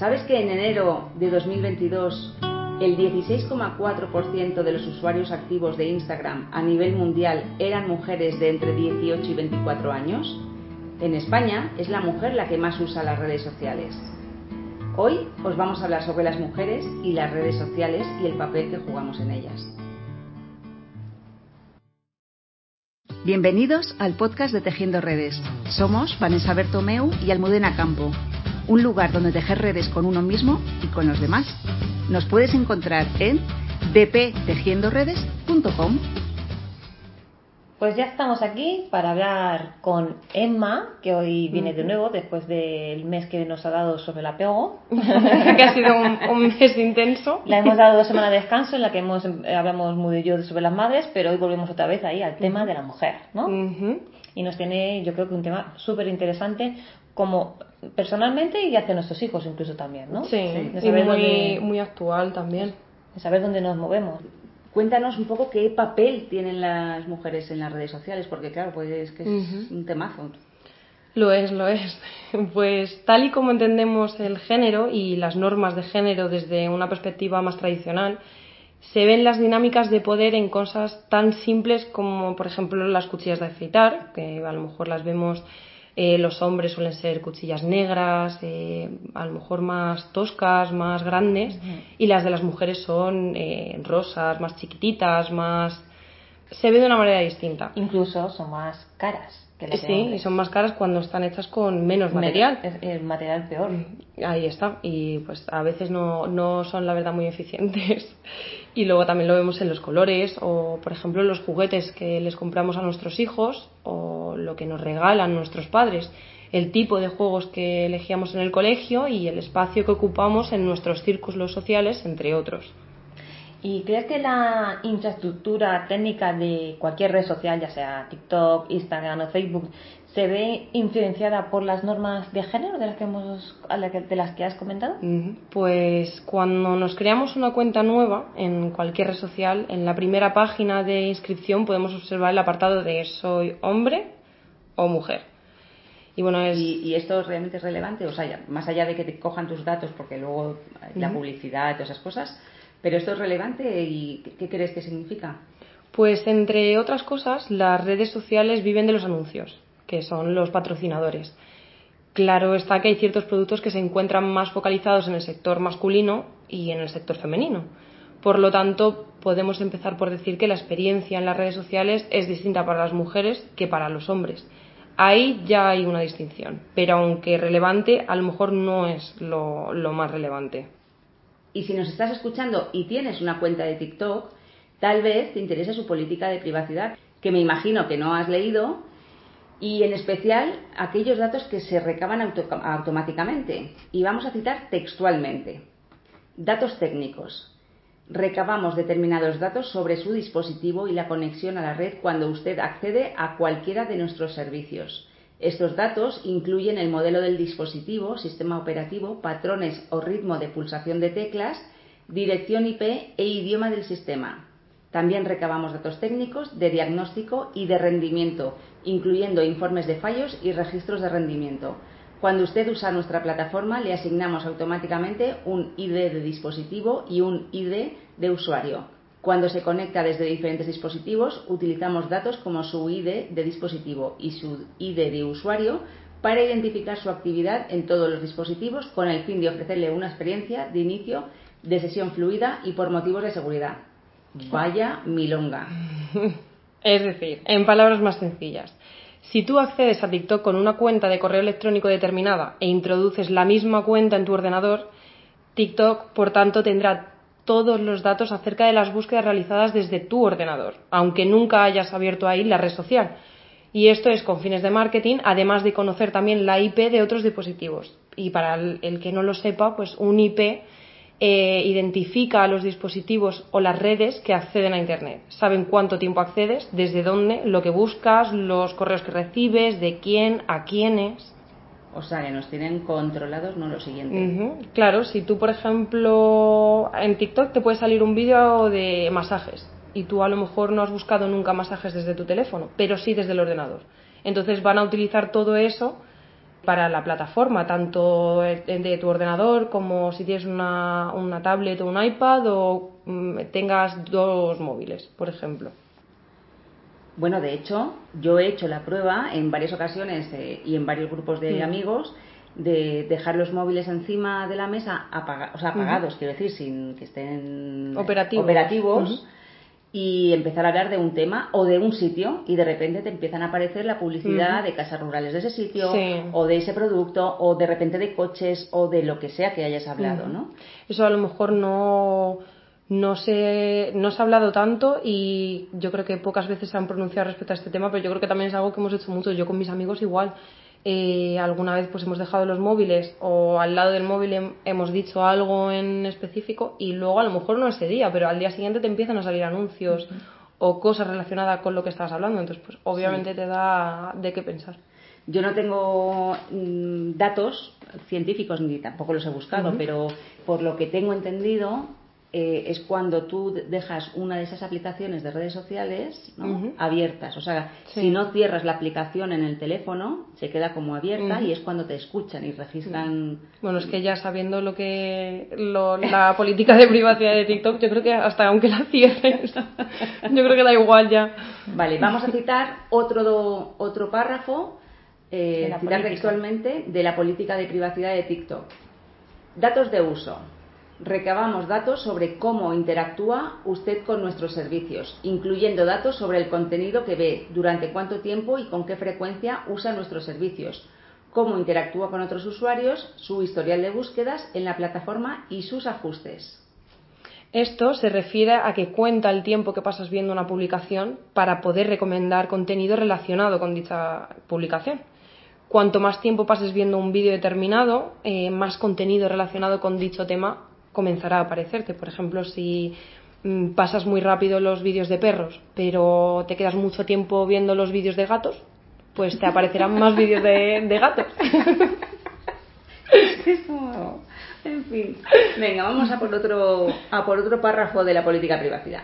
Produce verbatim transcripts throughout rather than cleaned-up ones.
¿Sabes que en enero de dos mil veintidós el dieciséis coma cuatro por ciento de los usuarios activos de Instagram a nivel mundial eran mujeres de entre dieciocho y veinticuatro años? En España es la mujer la que más usa las redes sociales. Hoy os vamos a hablar sobre las mujeres y las redes sociales y el papel que jugamos en ellas. Bienvenidos al podcast de Tejiendo Redes. Somos Vanessa Bertomeu y Almudena Campo, un lugar donde tejer redes con uno mismo y con los demás. Nos puedes encontrar en d p tejiendo redes punto com. Pues ya estamos aquí para hablar con Emma, que hoy viene de nuevo después del mes que nos ha dado sobre el apego. Que ha sido un, un mes intenso. La hemos dado dos semanas de descanso en la que hemos hablamos muy yo sobre las madres, pero hoy volvemos otra vez ahí al tema de la mujer, ¿no? Uh-huh. Y nos tiene, yo creo que un tema súper interesante, como personalmente y hacia nuestros hijos incluso también, ¿no? Sí, sí. Y muy, dónde, muy actual también. De saber dónde nos movemos. Cuéntanos un poco qué papel tienen las mujeres en las redes sociales, porque claro, pues es que es uh-huh. un temazo. Lo es, lo es. Pues tal y como entendemos el género y las normas de género desde una perspectiva más tradicional, se ven las dinámicas de poder en cosas tan simples como, por ejemplo, las cuchillas de afeitar, que a lo mejor las vemos... Eh, los hombres suelen ser cuchillas negras, eh, a lo mejor más toscas, más grandes, uh-huh. y las de las mujeres son eh, rosas, más chiquititas, más... se ve de una manera distinta. Incluso son más caras que las de hombres. Sí, y son más caras cuando están hechas con menos material. Men- el material peor. Ahí está, y pues a veces no, no son la verdad muy eficientes. Y luego también lo vemos en los colores o, por ejemplo, los juguetes que les compramos a nuestros hijos o lo que nos regalan nuestros padres, el tipo de juegos que elegíamos en el colegio y el espacio que ocupamos en nuestros círculos sociales, entre otros. ¿Y crees que la infraestructura técnica de cualquier red social, ya sea TikTok, Instagram o Facebook, se ve influenciada por las normas de género de las que hemos, de las que has comentado? Pues cuando nos creamos una cuenta nueva en cualquier red social, en la primera página de inscripción podemos observar el apartado de ¿soy hombre o mujer? Y bueno, es... ¿Y, y esto realmente es relevante? O sea, más allá de que te cojan tus datos porque luego la uh-huh. publicidad y todas esas cosas, ¿pero esto es relevante y qué crees que significa? Pues entre otras cosas, las redes sociales viven de los anuncios, que son los patrocinadores. Claro está que hay ciertos productos que se encuentran más focalizados en el sector masculino y en el sector femenino. Por lo tanto, podemos empezar por decir que la experiencia en las redes sociales es distinta para las mujeres que para los hombres. Ahí ya hay una distinción, pero aunque relevante, a lo mejor no es lo, lo más relevante. Y si nos estás escuchando y tienes una cuenta de TikTok, tal vez te interese su política de privacidad, que me imagino que no has leído, y en especial aquellos datos que se recaban auto- automáticamente. Y vamos a citar textualmente. Datos técnicos. Recabamos determinados datos sobre su dispositivo y la conexión a la red cuando usted accede a cualquiera de nuestros servicios. Estos datos incluyen el modelo del dispositivo, sistema operativo, patrones o ritmo de pulsación de teclas, dirección I P e idioma del sistema. También recabamos datos técnicos de diagnóstico y de rendimiento, incluyendo informes de fallos y registros de rendimiento. Cuando usted usa nuestra plataforma, le asignamos automáticamente un I D de dispositivo y un I D de usuario. Cuando se conecta desde diferentes dispositivos, utilizamos datos como su I D de dispositivo y su I D de usuario para identificar su actividad en todos los dispositivos con el fin de ofrecerle una experiencia de inicio de sesión fluida y por motivos de seguridad. Vaya milonga. Es decir, en palabras más sencillas, si tú accedes a TikTok con una cuenta de correo electrónico determinada e introduces la misma cuenta en tu ordenador, TikTok, por tanto, tendrá todos los datos acerca de las búsquedas realizadas desde tu ordenador, aunque nunca hayas abierto ahí la red social. Y esto es con fines de marketing, además de conocer también la I P de otros dispositivos. Y para el que no lo sepa, pues un I P... Eh, identifica a los dispositivos o las redes que acceden a Internet. Saben cuánto tiempo accedes, desde dónde, lo que buscas, los correos que recibes, de quién, a quiénes. O sea, que nos tienen controlados, ¿no? Lo siguiente. Uh-huh. Claro, si tú, por ejemplo, en TikTok te puede salir un vídeo de masajes y tú a lo mejor no has buscado nunca masajes desde tu teléfono, pero sí desde el ordenador. Entonces van a utilizar todo eso para la plataforma, tanto de tu ordenador como si tienes una, una tablet o un iPad o mmm, tengas dos móviles, por ejemplo. Bueno, de hecho, yo he hecho la prueba en varias ocasiones eh, y en varios grupos de sí. amigos de dejar los móviles encima de la mesa apaga, o sea, apagados, uh-huh. quiero decir, sin que estén operativos, operativos uh-huh. y empezar a hablar de un tema o de un sitio y de repente te empiezan a aparecer la publicidad uh-huh. de casas rurales de ese sitio sí. o de ese producto o de repente de coches o de lo que sea que hayas hablado, uh-huh. ¿no? Eso a lo mejor no... No se, no se ha hablado tanto y yo creo que pocas veces se han pronunciado respecto a este tema, pero yo creo que también es algo que hemos hecho mucho. Yo con mis amigos igual, eh, alguna vez pues hemos dejado los móviles o al lado del móvil hemos dicho algo en específico y luego a lo mejor no ese día, pero al día siguiente te empiezan a salir anuncios uh-huh. o cosas relacionadas con lo que estabas hablando. Entonces, pues obviamente sí. te da de qué pensar. Yo no tengo mmm, datos científicos ni tampoco los he buscado, uh-huh. pero por lo que tengo entendido... Eh, es cuando tú dejas una de esas aplicaciones de redes sociales, ¿no? uh-huh. abiertas. O sea, sí. si no cierras la aplicación en el teléfono, se queda como abierta uh-huh. y es cuando te escuchan y registran... Bueno, es que ya sabiendo lo que lo, la política de privacidad de TikTok, yo creo que hasta aunque la cierres, yo creo que da igual ya. Vale, vamos a citar otro, otro párrafo, eh, citar textualmente, de la política de privacidad de TikTok. Datos de uso. Recabamos datos sobre cómo interactúa usted con nuestros servicios, incluyendo datos sobre el contenido que ve, durante cuánto tiempo y con qué frecuencia usa nuestros servicios, cómo interactúa con otros usuarios, su historial de búsquedas en la plataforma y sus ajustes. Esto se refiere a que cuenta el tiempo que pasas viendo una publicación para poder recomendar contenido relacionado con dicha publicación. Cuanto más tiempo pases viendo un vídeo determinado, eh, más contenido relacionado con dicho tema comenzará a aparecerte. Por ejemplo, si pasas muy rápido los vídeos de perros, pero te quedas mucho tiempo viendo los vídeos de gatos, pues te aparecerán más vídeos de, de gatos. Eso. En fin. Venga, vamos a por otro, a por otro párrafo de la política de privacidad.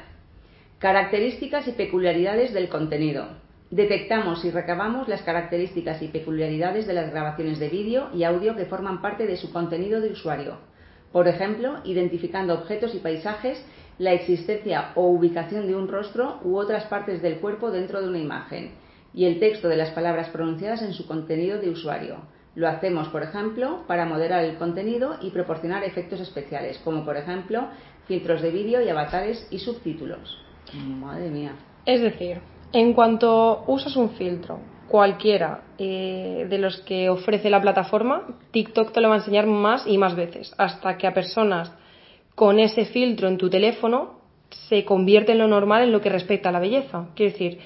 Características y peculiaridades del contenido. Detectamos y recabamos las características y peculiaridades de las grabaciones de vídeo y audio que forman parte de su contenido de usuario. Por ejemplo, identificando objetos y paisajes, la existencia o ubicación de un rostro u otras partes del cuerpo dentro de una imagen y el texto de las palabras pronunciadas en su contenido de usuario. Lo hacemos, por ejemplo, para moderar el contenido y proporcionar efectos especiales, como por ejemplo, filtros de vídeo y avatares y subtítulos. Madre mía. Es decir, en cuanto usas un filtro, cualquiera eh, de los que ofrece la plataforma, TikTok te lo va a enseñar más y más veces, hasta que a personas con ese filtro en tu teléfono se convierte en lo normal en lo que respecta a la belleza. Quiero decir,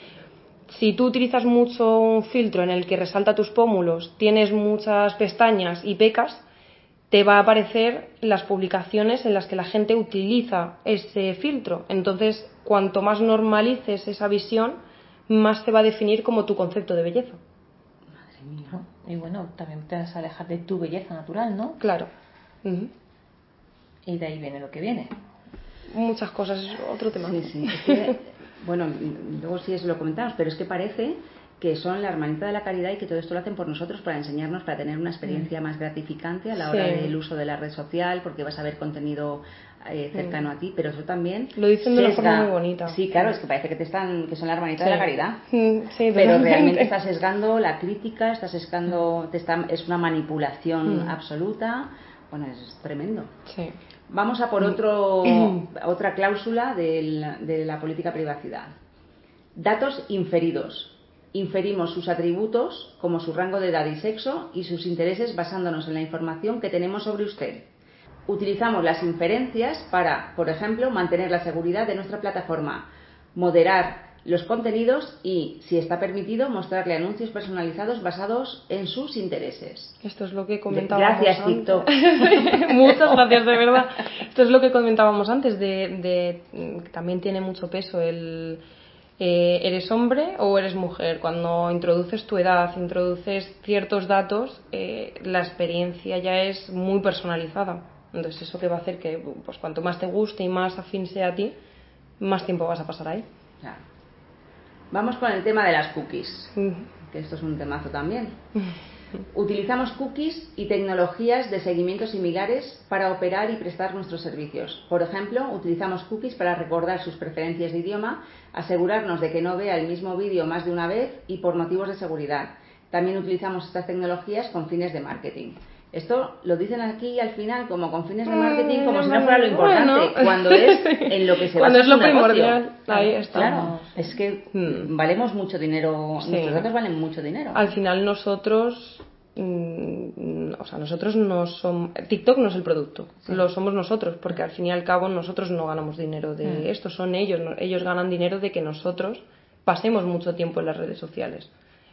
si tú utilizas mucho un filtro en el que resalta tus pómulos, tienes muchas pestañas y pecas, te va a aparecer las publicaciones en las que la gente utiliza ese filtro. Entonces, cuanto más normalices esa visión, más te va a definir como tu concepto de belleza. Madre mía. Y bueno, también te vas a alejar de tu belleza natural, ¿no? Claro. Uh-huh. Y de ahí viene lo que viene. Muchas cosas, es otro tema. Sí, sí. Es que, bueno, luego sí eso lo comentamos, pero es que parece que son la hermanita de la caridad y que todo esto lo hacen por nosotros para enseñarnos, para tener una experiencia más gratificante a la hora sí. del uso de la red social, porque vas a ver contenido eh, cercano sí. a ti, pero eso también lo dicen de sesga. Una forma muy bonita. Sí, claro, es que parece que te están que son la hermanita sí. de la caridad, sí, pero realmente. realmente estás sesgando la crítica, estás sesgando, te están, es una manipulación mm. absoluta, bueno, es tremendo. Sí. Vamos a por otro otra cláusula del, de la política privacidad. Datos inferidos. Inferimos sus atributos, como su rango de edad y sexo, y sus intereses basándonos en la información que tenemos sobre usted. Utilizamos las inferencias para, por ejemplo, mantener la seguridad de nuestra plataforma, moderar los contenidos y, si está permitido, mostrarle anuncios personalizados basados en sus intereses. Esto es lo que comentábamos antes. Gracias, TikTok. Muchas gracias, de verdad. Esto es lo que comentábamos antes, de, de también tiene mucho peso el... Eh, ¿eres hombre o eres mujer? Cuando introduces tu edad, introduces ciertos datos, eh, la experiencia ya es muy personalizada. Entonces eso que va a hacer que pues cuanto más te guste y más afín sea a ti, más tiempo vas a pasar ahí. Claro. Vamos con el tema de las cookies, uh-huh. que esto es un temazo también. Uh-huh. Utilizamos cookies y tecnologías de seguimiento similares para operar y prestar nuestros servicios. Por ejemplo, utilizamos cookies para recordar sus preferencias de idioma, asegurarnos de que no vea el mismo vídeo más de una vez y por motivos de seguridad. También utilizamos estas tecnologías con fines de marketing. Esto lo dicen aquí al final como con fines de marketing, como si no fuera lo importante, bueno. Cuando es en lo que se cuando basa es lo primordial, ahí estamos. Claro, es que hmm. valemos mucho dinero, sí. Nuestros datos valen mucho dinero. Al final nosotros, mmm, o sea, nosotros no somos, TikTok no es el producto, sí. Lo somos nosotros, porque al fin y al cabo nosotros no ganamos dinero de hmm. esto, son ellos, ellos ganan dinero de que nosotros pasemos mucho tiempo en las redes sociales.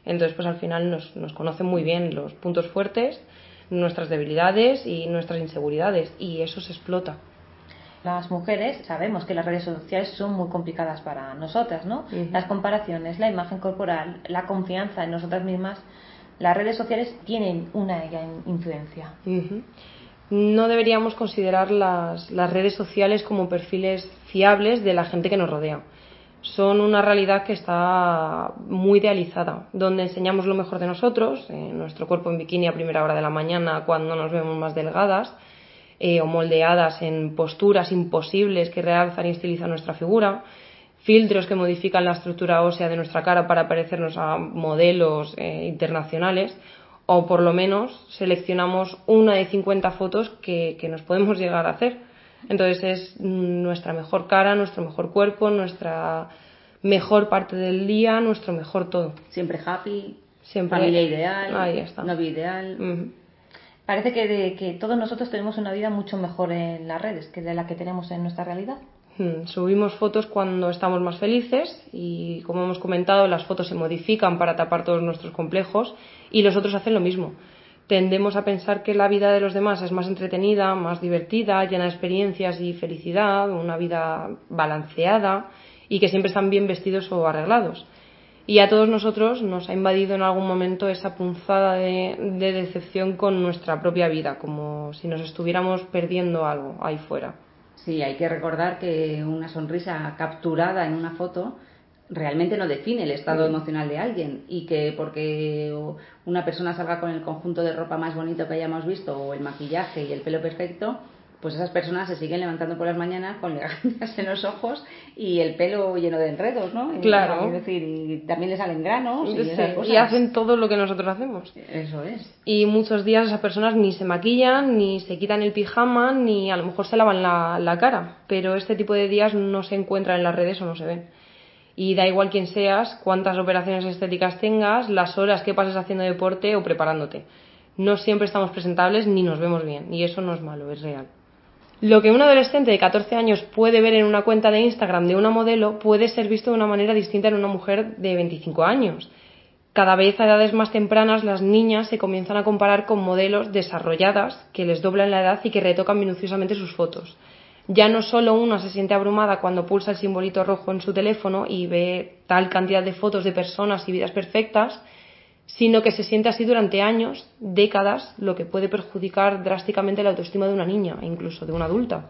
Entonces, pues al final nos, nos conocen muy bien los puntos fuertes, nuestras debilidades y nuestras inseguridades, y eso se explota. Las mujeres sabemos que las redes sociales son muy complicadas para nosotras, ¿no? Uh-huh. Las comparaciones, la imagen corporal, la confianza en nosotras mismas, las redes sociales tienen una influencia. Uh-huh. No deberíamos considerar las, las redes sociales como perfiles fiables de la gente que nos rodea. Son una realidad que está muy idealizada, donde enseñamos lo mejor de nosotros, eh, nuestro cuerpo en bikini a primera hora de la mañana cuando nos vemos más delgadas eh, o moldeadas en posturas imposibles que realzan y estilizan nuestra figura, filtros que modifican la estructura ósea de nuestra cara para parecernos a modelos eh, internacionales, o por lo menos seleccionamos una de cincuenta fotos que, que nos podemos llegar a hacer. Entonces es nuestra mejor cara, nuestro mejor cuerpo, nuestra mejor parte del día, nuestro mejor todo. Siempre happy, siempre familia ideal, ahí está. Novio ideal. Uh-huh. Parece que, de, que todos nosotros tenemos una vida mucho mejor en las redes que de la que tenemos en nuestra realidad. Hmm. Subimos fotos cuando estamos más felices y, como hemos comentado, las fotos se modifican para tapar todos nuestros complejos y los otros hacen lo mismo. Tendemos a pensar que la vida de los demás es más entretenida, más divertida, llena de experiencias y felicidad, una vida balanceada y que siempre están bien vestidos o arreglados. Y a todos nosotros nos ha invadido en algún momento esa punzada de, de decepción con nuestra propia vida, como si nos estuviéramos perdiendo algo ahí fuera. Sí, hay que recordar que una sonrisa capturada en una foto realmente no define el estado emocional de alguien, y que porque una persona salga con el conjunto de ropa más bonito que hayamos visto o el maquillaje y el pelo perfecto, pues esas personas se siguen levantando por las mañanas con legañas en los ojos y el pelo lleno de enredos, ¿no? Claro. Es decir, y también le salen granos y esas cosas. Y hacen todo lo que nosotros hacemos. Eso es. Y muchos días esas personas ni se maquillan, ni se quitan el pijama, ni a lo mejor se lavan la, la cara. Pero este tipo de días no se encuentran en las redes o no se ven. Y da igual quién seas, cuántas operaciones estéticas tengas, las horas que pases haciendo deporte o preparándote. No siempre estamos presentables ni nos vemos bien, y eso no es malo, es real. Lo que un adolescente de catorce años puede ver en una cuenta de Instagram de una modelo puede ser visto de una manera distinta en una mujer de veinticinco años. Cada vez a edades más tempranas las niñas se comienzan a comparar con modelos desarrolladas que les doblan la edad y que retocan minuciosamente sus fotos. Ya no solo una se siente abrumada cuando pulsa el simbolito rojo en su teléfono y ve tal cantidad de fotos de personas y vidas perfectas, sino que se siente así durante años, décadas, lo que puede perjudicar drásticamente la autoestima de una niña, incluso de una adulta.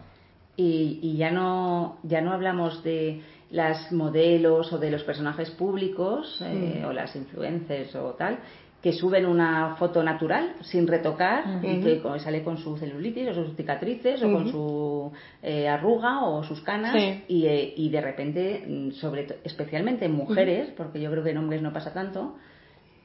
Y, y ya no, ya no hablamos de las modelos o de los personajes públicos mm. eh, o las influencers o tal, que suben una foto natural, sin retocar, uh-huh. y que sale con su celulitis o sus cicatrices uh-huh. o con su eh, arruga o sus canas, sí. y, eh, y de repente, sobre to- especialmente en mujeres, uh-huh. porque yo creo que en hombres no pasa tanto,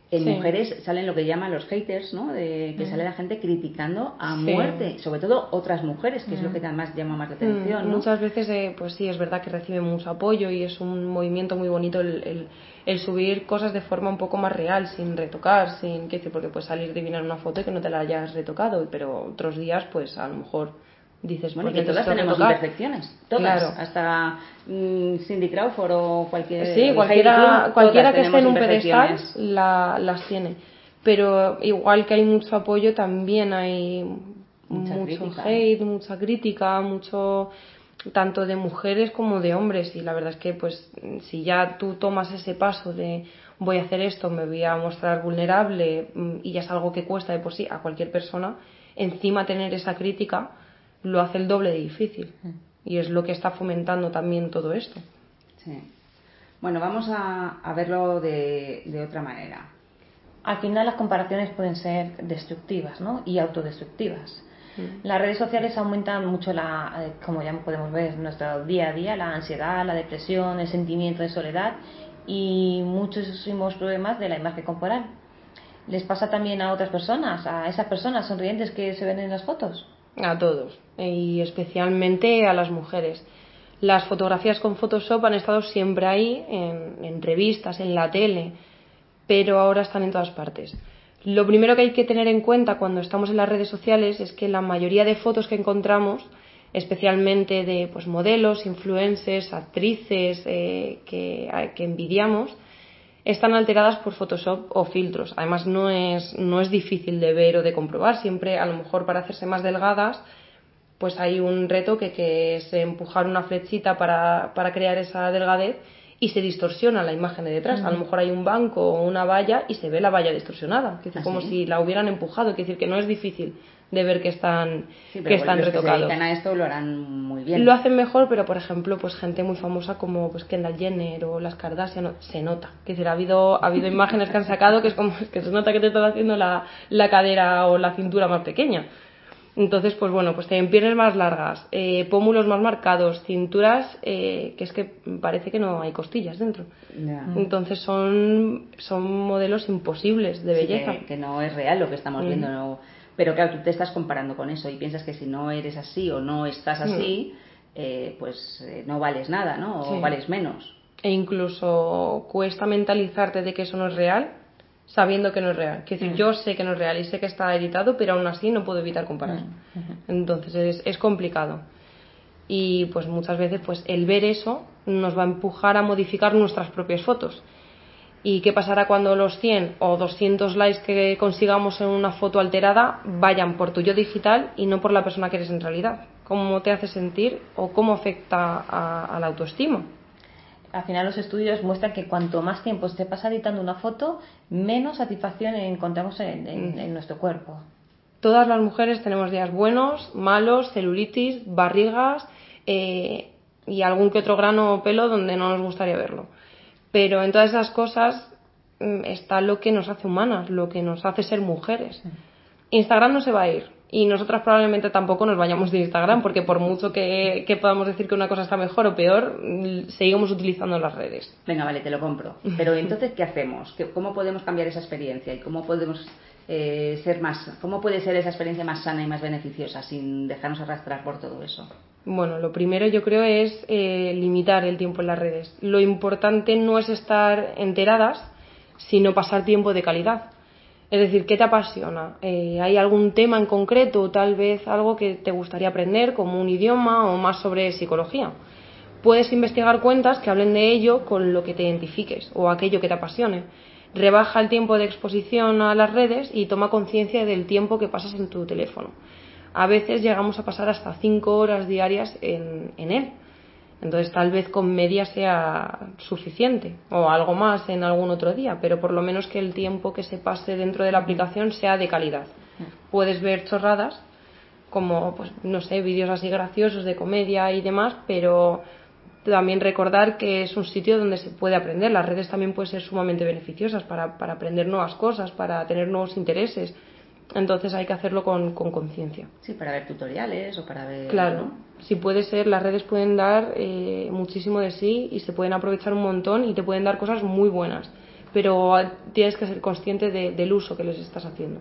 en sí. mujeres salen lo que llaman los haters, ¿no? De, que uh-huh. sale la gente criticando a sí. muerte, sobre todo otras mujeres, que uh-huh. es lo que más llama más la atención. Uh-huh. ¿No? Muchas veces, eh, pues sí, es verdad que reciben mucho apoyo y es un movimiento muy bonito el... el el subir cosas de forma un poco más real, sin retocar, sin qué decir, porque puedes salir divina en una foto y que no te la hayas retocado, pero otros días pues a lo mejor dices, bueno, que todas tenemos imperfecciones, todas, claro. Hasta mmm, Cindy Crawford o cualquier sí, cualquiera Club, cualquiera que esté en un pedestal la, las tiene, pero igual que hay mucho apoyo también hay mucha mucho crítica. hate, mucha crítica, mucho tanto de mujeres como de hombres, y la verdad es que pues si ya tú tomas ese paso de voy a hacer esto, me voy a mostrar vulnerable, y ya es algo que cuesta de por sí a cualquier persona, encima tener esa crítica lo hace el doble de difícil, y es lo que está fomentando también todo esto. Sí. Bueno, vamos a, a verlo de, de otra manera. al final las comparaciones pueden ser destructivas, ¿no? Y autodestructivas. Las redes sociales aumentan mucho, la, como ya podemos ver en nuestro día a día, la ansiedad, la depresión, el sentimiento de soledad y muchísimos problemas de la imagen corporal. ¿Les pasa también a otras personas, a esas personas sonrientes que se ven en las fotos? A todos, y especialmente a las mujeres. Las fotografías con Photoshop han estado siempre ahí, en, en revistas, en la tele, pero ahora están en todas partes. Lo primero que hay que tener en cuenta cuando estamos en las redes sociales es que la mayoría de fotos que encontramos, especialmente de pues, modelos, influencers, actrices eh, que, que envidiamos, están alteradas por Photoshop o filtros. Además no es, no es difícil de ver o de comprobar. Siempre, a lo mejor para hacerse más delgadas, pues hay un reto que, que es empujar una flechita para, para crear esa delgadez, y se distorsiona la imagen de detrás. Uh-huh. A lo mejor hay un banco o una valla y se ve la valla distorsionada, que es como si la hubieran empujado. Quiere decir que no es difícil de ver que están, sí, que están retocados. Los que se dedican a esto lo harán muy bien. Lo hacen mejor, pero por ejemplo, pues gente muy famosa como pues Kendall Jenner o las Kardashian, se nota. Quiere decir, ha habido, ha habido imágenes que han sacado que es como que se nota que te están haciendo la, la cadera o la cintura más pequeña. Entonces, pues bueno, pues tienen piernas más largas, eh, pómulos más marcados, cinturas eh, que es que parece que no hay costillas dentro. Yeah. Entonces son, son modelos imposibles de belleza. Sí, que, que no es real lo que estamos mm. viendo, ¿no? Pero claro, tú te estás comparando con eso y piensas que si no eres así o no estás así, mm. eh, pues eh, no vales nada, ¿no? O sí. vales menos. E incluso cuesta mentalizarte de que eso no es real, sabiendo que no es real. Quiero decir, yo sé que no es real y sé que está editado, pero aún así no puedo evitar comparar. Entonces es, es complicado. Y pues muchas veces pues el ver eso nos va a empujar a modificar nuestras propias fotos. ¿Y qué pasará cuando los cien o doscientos likes que consigamos en una foto alterada vayan por tu yo digital y no por la persona que eres en realidad? ¿Cómo te hace sentir o cómo afecta a, a la autoestima? Al final los estudios muestran que cuanto más tiempo se pasa editando una foto, menos satisfacción encontramos en, en, en nuestro cuerpo. Todas las mujeres tenemos días buenos, malos, celulitis, barrigas eh, y algún que otro grano o pelo donde no nos gustaría verlo. Pero en todas esas cosas está lo que nos hace humanas, lo que nos hace ser mujeres. Instagram no se va a ir. Y nosotras probablemente tampoco nos vayamos de Instagram, porque por mucho que, que podamos decir que una cosa está mejor o peor, seguimos utilizando las redes. Venga, vale, te lo compro. Pero entonces, ¿qué hacemos? ¿Cómo podemos cambiar esa experiencia? ¿Y cómo podemos eh, ser más, cómo puede ser esa experiencia más sana y más beneficiosa sin dejarnos arrastrar por todo eso? Bueno, lo primero yo creo es eh, limitar el tiempo en las redes. Lo importante no es estar enteradas, sino pasar tiempo de calidad. Es decir, ¿qué te apasiona? Eh, ¿Hay algún tema en concreto o tal vez algo que te gustaría aprender, como un idioma o más sobre psicología? Puedes investigar cuentas que hablen de ello con lo que te identifiques o aquello que te apasione. Rebaja el tiempo de exposición a las redes y toma conciencia del tiempo que pasas en tu teléfono. A veces llegamos a pasar hasta cinco horas diarias en, en él. Entonces tal vez con media sea suficiente o algo más en algún otro día, pero por lo menos que el tiempo que se pase dentro de la aplicación sea de calidad. Puedes ver chorradas como, pues no sé, vídeos así graciosos de comedia y demás, pero también recordar que es un sitio donde se puede aprender. Las redes también pueden ser sumamente beneficiosas para, para aprender nuevas cosas, para tener nuevos intereses. Entonces hay que hacerlo con conciencia. Sí, para ver tutoriales o para ver... Claro, ¿no? Si puede ser, las redes pueden dar eh, muchísimo de sí y se pueden aprovechar un montón y te pueden dar cosas muy buenas, pero tienes que ser consciente de, del uso que les estás haciendo.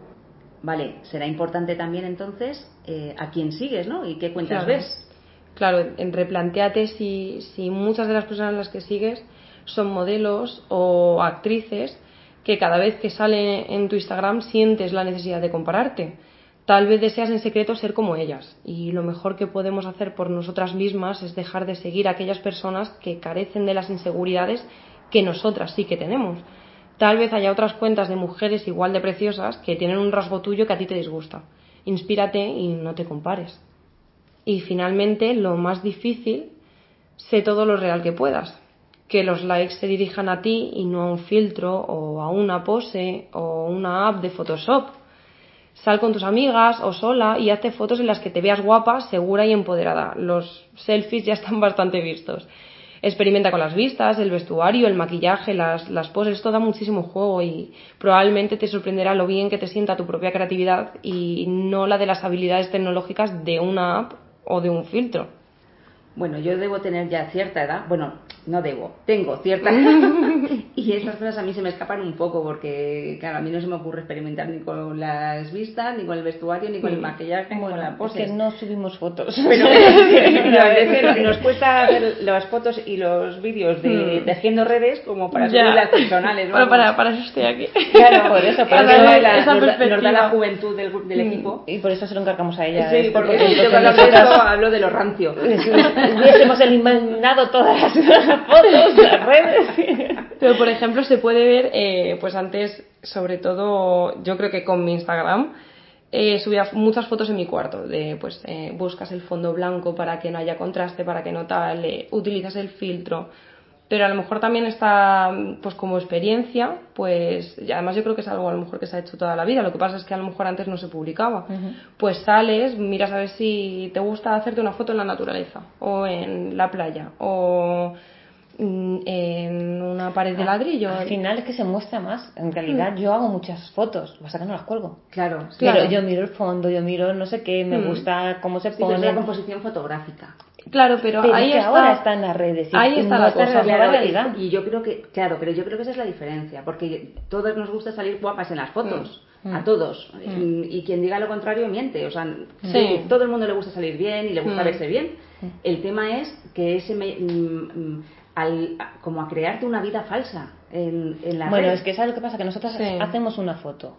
Vale, será importante también entonces eh, a quién sigues, ¿no? Y qué cuentas claro. ves. Claro, replantéate si, si muchas de las personas a las que sigues son modelos o actrices que cada vez que sale en tu Instagram sientes la necesidad de compararte. Tal vez deseas en secreto ser como ellas, y lo mejor que podemos hacer por nosotras mismas es dejar de seguir a aquellas personas que carecen de las inseguridades que nosotras sí que tenemos. Tal vez haya otras cuentas de mujeres igual de preciosas que tienen un rasgo tuyo que a ti te disgusta. Inspírate y no te compares. Y finalmente, lo más difícil, sé todo lo real que puedas. Que los likes se dirijan a ti y no a un filtro o a una pose o una app de Photoshop. Sal con tus amigas o sola y hazte fotos en las que te veas guapa, segura y empoderada. Los selfies ya están bastante vistos. experimenta con las vistas, el vestuario, el maquillaje, las, las poses, esto da muchísimo juego y probablemente te sorprenderá lo bien que te sienta tu propia creatividad y no la de las habilidades tecnológicas de una app o de un filtro. Bueno, yo debo tener ya cierta edad, bueno, no debo, tengo cierta edad y estas cosas a mí se me escapan un poco porque, claro, a mí no se me ocurre experimentar ni con las vistas, ni con el vestuario, ni con el maquillaje, bueno, ni con las poses. Porque no subimos fotos. Pero a veces nos cuesta hacer las fotos y los vídeos de Tejiendo Redes como para subir las personales. Bueno, para, para eso estoy aquí. Claro, por eso, por eso la, esa nos, nos da la juventud del, del equipo. Y por eso se lo encargamos a ella. Sí, esto, porque, porque yo cuando nosotros... hablo de lo rancio. Hubiésemos eliminado todas las fotos, las redes. Pero, por ejemplo, se puede ver, eh, pues antes, sobre todo, yo creo que con mi Instagram, eh, subía muchas fotos en mi cuarto. De, pues, eh, buscas el fondo blanco para que no haya contraste, para que no tal, eh, utilizas el filtro. Pero a lo mejor también está, pues como experiencia, pues, y además yo creo que es algo a lo mejor que se ha hecho toda la vida, lo que pasa es que a lo mejor antes no se publicaba. Uh-huh. Pues sales, miras a ver si te gusta hacerte una foto en la naturaleza, o en la playa, o en una pared de ladrillo. Al final es que se muestra más. En realidad yo hago muchas fotos, pasa que no las cuelgo. Claro, pero claro. Yo miro el fondo, yo miro no sé qué, me mm. gusta cómo se sí, pone. Es la composición fotográfica. Claro, pero, pero ahí que está, ahora está en las redes. Y ahí está la cosa, claro, realidad. Y yo creo que, claro, pero yo creo que esa es la diferencia, porque todos nos gusta salir guapas en las fotos, mm. a todos, mm. y, y quien diga lo contrario miente, o sea, sí. Sí, todo el mundo le gusta salir bien y le gusta mm. verse bien. Mm. El tema es que ese me, mm, al, como a crearte una vida falsa en, en la bueno, red. Es que ¿sabes lo que pasa? Que nosotros sí. hacemos una foto,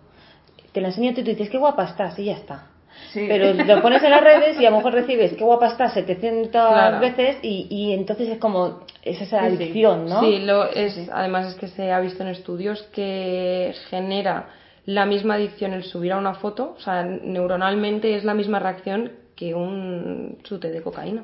te la enseño a ti y tú dices, qué guapa estás, y ya está. Sí. Pero lo pones en las redes y a lo mejor recibes qué guapa estás setecientas claro. veces y, y entonces es como es esa adicción, sí, sí. ¿no? Sí, lo es, sí. Además es que se ha visto en estudios que genera la misma adicción el subir a una foto, o sea, neuronalmente es la misma reacción que un chute de cocaína.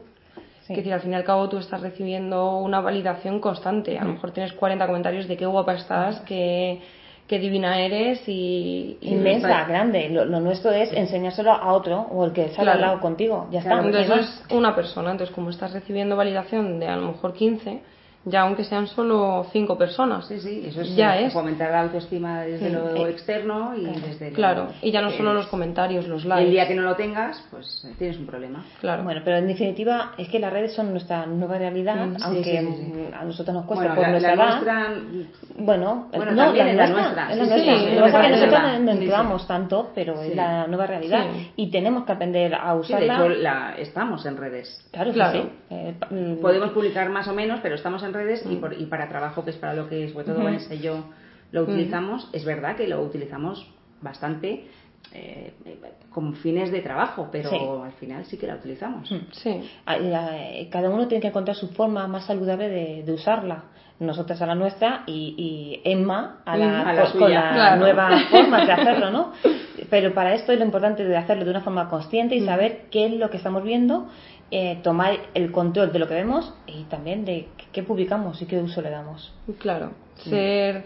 Sí. Es decir, al fin y al cabo tú estás recibiendo una validación constante, a lo mejor tienes cuarenta comentarios de qué guapa estás, que... qué divina eres y... y inmensa, nuestra. Grande. Lo, lo nuestro es enseñárselo a otro o el que sale claro. al lado contigo. Ya claro, está. Entonces es una persona. Entonces, como estás recibiendo validación de a lo mejor quince, ya aunque sean solo cinco personas. Sí, sí. Eso es, ya es. Aumentar la autoestima desde sí. lo eh, externo y claro. desde... El, claro. Y ya no solo eh, los comentarios, los likes. El día que no lo tengas, pues eh, tienes un problema. Claro. Bueno, pero en definitiva es que las redes son nuestra nueva realidad, mm, aunque sí, sí, sí. a nosotros nos cuesta bueno, por la, nuestra la nuestra... Bueno, bueno, no, también es la nuestra. Es la nuestra. Lo que pasa es que nosotros no entramos sí, sí. tanto, pero sí. es la nueva realidad sí. y tenemos que aprender a usarla. Sí, de hecho, la, estamos en redes. Claro, claro. Sí, sí. Eh, podemos publicar más o menos, pero estamos en redes mm. y, por, y para trabajo, que es para lo que sobre todo mm. Vanessa y yo lo utilizamos, mm. es verdad que lo utilizamos bastante eh, con fines de trabajo, pero sí. al final sí que la utilizamos. Mm. Sí. Cada uno tiene que encontrar su forma más saludable de, de usarla. Nosotras a la nuestra y, y Emma a la, a la, suya, con la claro. nueva forma de hacerlo, ¿no? Pero para esto es lo importante de hacerlo de una forma consciente y mm. saber qué es lo que estamos viendo, eh, tomar el control de lo que vemos y también de qué publicamos y qué uso le damos. Claro, ser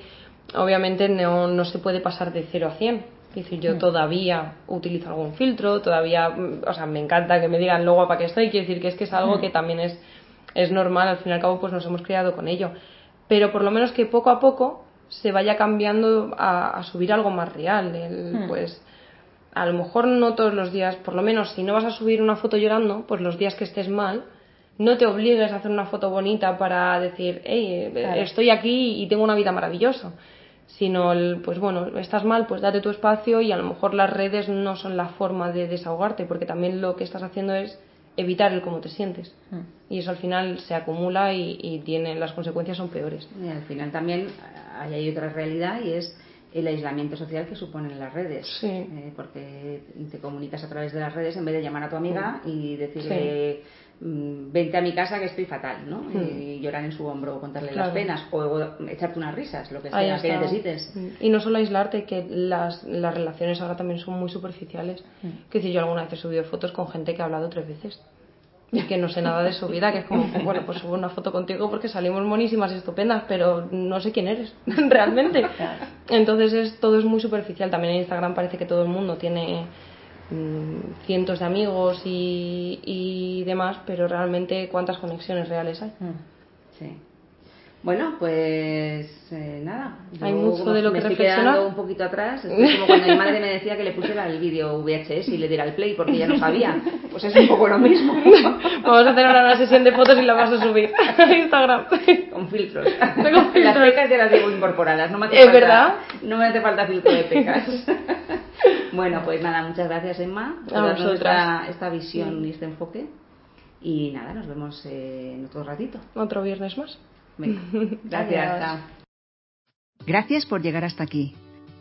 mm. obviamente no, no se puede pasar de cero a cien. Es decir, yo mm. todavía utilizo algún filtro, todavía, o sea, me encanta que me digan lo guapa que estoy, quiero decir que es que es algo mm. que también es, es normal, al fin y al cabo pues nos hemos criado con ello. Pero por lo menos que poco a poco se vaya cambiando a, a subir algo más real. El, hmm. Pues a lo mejor no todos los días, por lo menos si no vas a subir una foto llorando, pues los días que estés mal, no te obligues a hacer una foto bonita para decir, hey, claro. estoy aquí y tengo una vida maravillosa. Sino, el, pues bueno, estás mal, pues date tu espacio y a lo mejor las redes no son la forma de desahogarte, porque también lo que estás haciendo es evitar el cómo te sientes y eso al final se acumula y, y tiene las consecuencias son peores. Y al final también hay, hay otra realidad y es el aislamiento social que suponen las redes sí. eh, porque te comunicas a través de las redes en vez de llamar a tu amiga sí. y decirle sí. vente a mi casa que estoy fatal, ¿no? Mm. Y llorar en su hombro o contarle claro. las penas o, o echarte unas risas, lo que sea que necesites. Y no solo aislarte, que las, las relaciones ahora también son muy superficiales. Mm. Que si yo alguna vez he subido fotos con gente que ha hablado tres veces y que no sé nada de su vida, que es como, bueno, pues subo una foto contigo porque salimos monísimas y estupendas, pero no sé quién eres realmente. Claro. Entonces es, todo es muy superficial. También en Instagram parece que todo el mundo tiene cientos de amigos y, y demás, pero realmente cuántas conexiones reales hay. Sí. Bueno, pues eh, nada. Yo hay mucho de lo que reflexionar. Me estoy quedando un poquito atrás. Estoy como cuando mi madre me decía que le pusiera el vídeo V H S y le diera el play porque ella no sabía. Pues es un poco lo mismo. Vamos a hacer ahora una sesión de fotos y la vas a subir a Instagram. Con filtros. Con filtros. Las pecas ya las llevo incorporadas. No me hace ¿Es falta, verdad? No me hace falta filtro de pecas. Bueno, pues nada, muchas gracias, Emma, por darnos esta, esta visión y este enfoque. Y nada, nos vemos eh, en otro ratito. Otro viernes más. Venga. Gracias. Adiós. Gracias por llegar hasta aquí.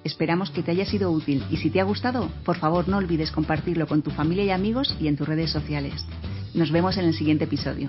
Esperamos que te haya sido útil y si te ha gustado, por favor no olvides compartirlo con tu familia y amigos y en tus redes sociales. Nos vemos en el siguiente episodio.